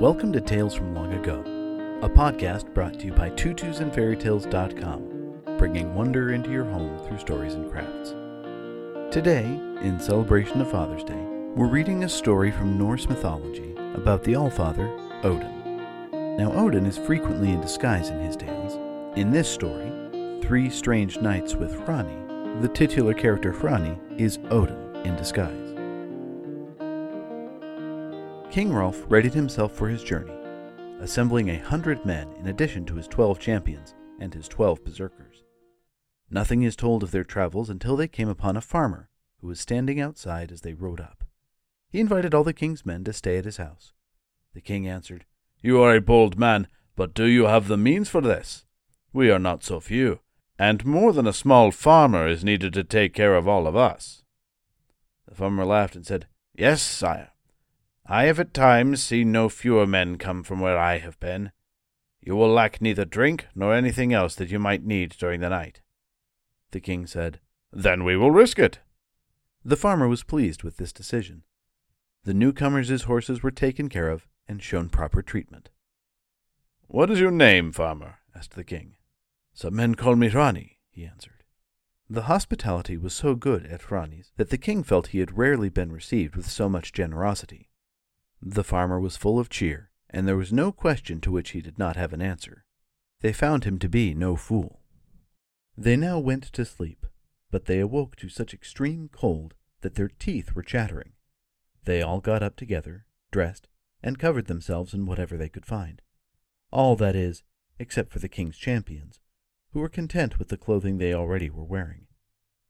Welcome to Tales from Long Ago, a podcast brought to you by tutusandfairytales.com, bringing wonder into your home through stories and crafts. Today, in celebration of Father's Day, we're reading a story from Norse mythology about the Allfather, Odin. Now, Odin is frequently in disguise in his tales. In this story, Three Strange Nights with Hrani, the titular character Hrani is Odin in disguise. King Hrolf readied himself for his journey, assembling 100 men in addition to his 12 champions and his 12 berserkers. Nothing is told of their travels until they came upon a farmer who was standing outside as they rode up. He invited all the king's men to stay at his house. The king answered, "You are a bold man, but do you have the means for this? We are not so few, and more than a small farmer is needed to take care of all of us." The farmer laughed and said, "Yes, sire. I have at times seen no fewer men come from where I have been. You will lack neither drink nor anything else that you might need during the night." The king said, "Then we will risk it." The farmer was pleased with this decision. The newcomers' horses were taken care of and shown proper treatment. "What is your name, farmer?" asked the king. "Some men call me Hrani," he answered. The hospitality was so good at Hrani's that the king felt he had rarely been received with so much generosity. The farmer was full of cheer, and there was no question to which he did not have an answer. They found him to be no fool. They now went to sleep, but they awoke to such extreme cold that their teeth were chattering. They all got up together, dressed, and covered themselves in whatever they could find. All, that is, except for the king's champions, who were content with the clothing they already were wearing.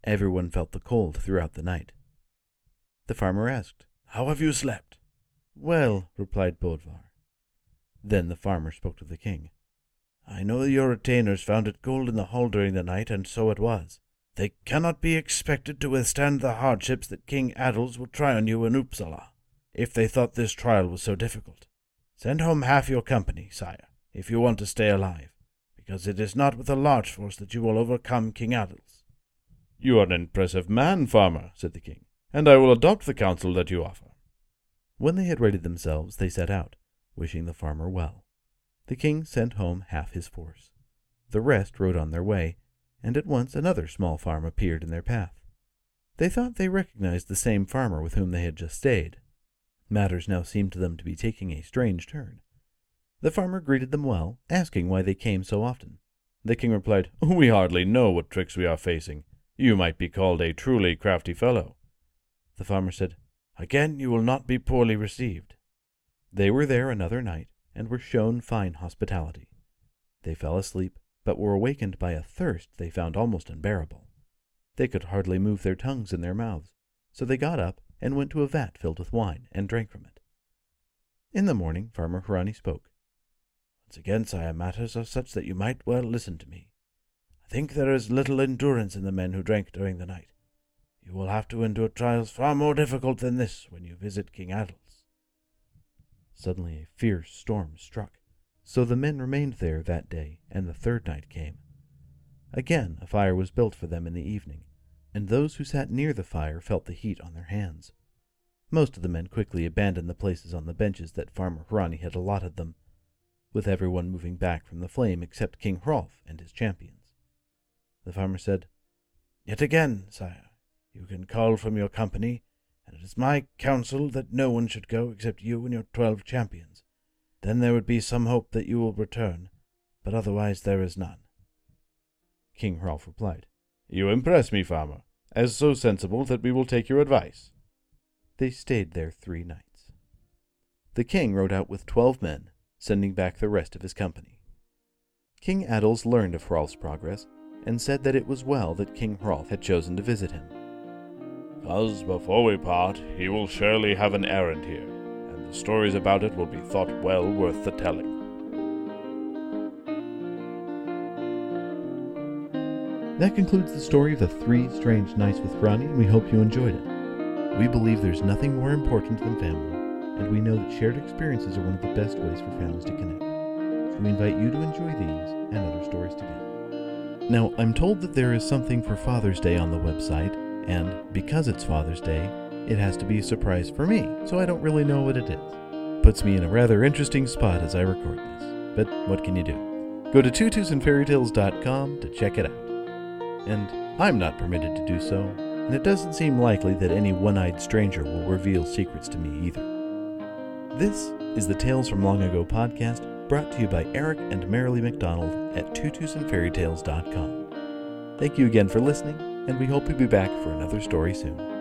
Everyone felt the cold throughout the night. The farmer asked, "How have you slept?" "Well," replied Bodvar. Then the farmer spoke to the king. "I know your retainers found it cold in the hall during the night, and so it was. They cannot be expected to withstand the hardships that King Aðils will try on you in Uppsala, if they thought this trial was so difficult. Send home half your company, sire, if you want to stay alive, because it is not with a large force that you will overcome King Aðils." "You are an impressive man, farmer," said the king, "and I will adopt the counsel that you offer." When they had readied themselves, they set out, wishing the farmer well. The king sent home half his force. The rest rode on their way, and at once another small farm appeared in their path. They thought they recognized the same farmer with whom they had just stayed. Matters now seemed to them to be taking a strange turn. The farmer greeted them well, asking why they came so often. The king replied, "We hardly know what tricks we are facing. You might be called a truly crafty fellow." The farmer said, "Again you will not be poorly received." They were there another night, and were shown fine hospitality. They fell asleep, but were awakened by a thirst they found almost unbearable. They could hardly move their tongues in their mouths, so they got up and went to a vat filled with wine, and drank from it. In the morning Farmer Hrani spoke. "Once again, sire, matters are such that you might well listen to me. I think there is little endurance in the men who drank during the night. You will have to endure trials far more difficult than this when you visit King Aðils." Suddenly a fierce storm struck, so the men remained there that day, and the third night came. Again a fire was built for them in the evening, and those who sat near the fire felt the heat on their hands. Most of the men quickly abandoned the places on the benches that Farmer Hrani had allotted them, with everyone moving back from the flame except King Hrolf and his champions. The farmer said, "Yet again, sire, you can call from your company, and it is my counsel that no one should go except you and your 12 champions. Then there would be some hope that you will return, but otherwise there is none." King Hrolf replied, "You impress me, farmer, as so sensible that we will take your advice." They stayed there 3 nights. The king rode out with 12 men, sending back the rest of his company. King Aðils learned of Hrolf's progress, and said that it was well that King Hrolf had chosen to visit him. "'Because before we part, he will surely have an errand here, and the stories about it will be thought well worth the telling." That concludes the story of the 3 Strange Nights with Hrani, and we hope you enjoyed it. We believe there's nothing more important than family, and we know that shared experiences are one of the best ways for families to connect. So we invite you to enjoy these and other stories together. Now, I'm told that there is something for Father's Day on the website, and because it's Father's Day, it has to be a surprise for me, so I don't really know what it is. Puts me in a rather interesting spot as I record this, but what can you do? Go to tutusandfairytales.com to check it out. And I'm not permitted to do so, and it doesn't seem likely that any one-eyed stranger will reveal secrets to me either. This is the Tales from Long Ago podcast, brought to you by Eric and Marilee McDonald at tutusandfairytales.com. Thank you again for listening, and we hope you'll be back for another story soon.